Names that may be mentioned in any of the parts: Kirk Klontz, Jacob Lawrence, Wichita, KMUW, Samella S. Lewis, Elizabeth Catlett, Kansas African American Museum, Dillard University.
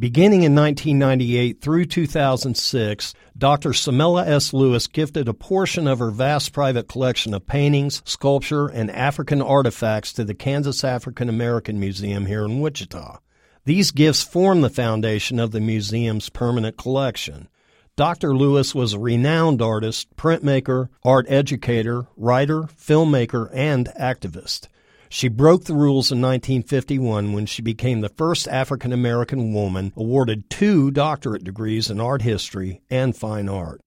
Beginning in 1998 through 2006, Dr. Samella S. Lewis gifted a portion of her vast private collection of paintings, sculpture, and African artifacts to the Kansas African American Museum here in Wichita. These gifts form the foundation of the museum's permanent collection. Dr. Lewis was a renowned artist, printmaker, art educator, writer, filmmaker, and activist. She broke the rules in 1951 when she became the first African American woman awarded 2 doctorate degrees in art history and fine art.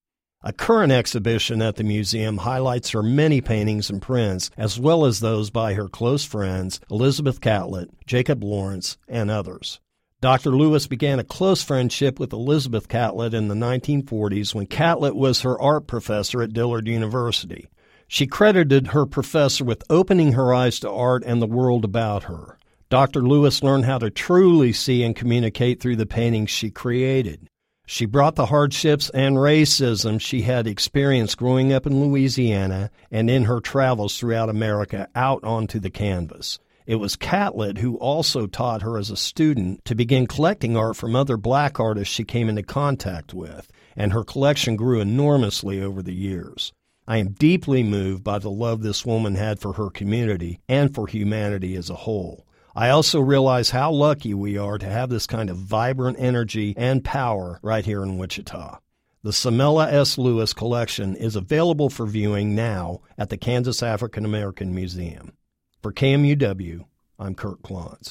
A current exhibition at the museum highlights her many paintings and prints, as well as those by her close friends Elizabeth Catlett, Jacob Lawrence, and others. Dr. Lewis began a close friendship with Elizabeth Catlett in the 1940s when Catlett was her art professor at Dillard University. She credited her professor with opening her eyes to art and the world about her. Dr. Lewis learned how to truly see and communicate through the paintings she created. She brought the hardships and racism she had experienced growing up in Louisiana and in her travels throughout America out onto the canvas. It was Catlett who also taught her as a student to begin collecting art from other black artists she came into contact with, and her collection grew enormously over the years. I am deeply moved by the love this woman had for her community and for humanity as a whole. I also realize how lucky we are to have this kind of vibrant energy and power right here in Wichita. The Samella S. Lewis collection is available for viewing now at the Kansas African American Museum. For KMUW, I'm Kirk Klontz.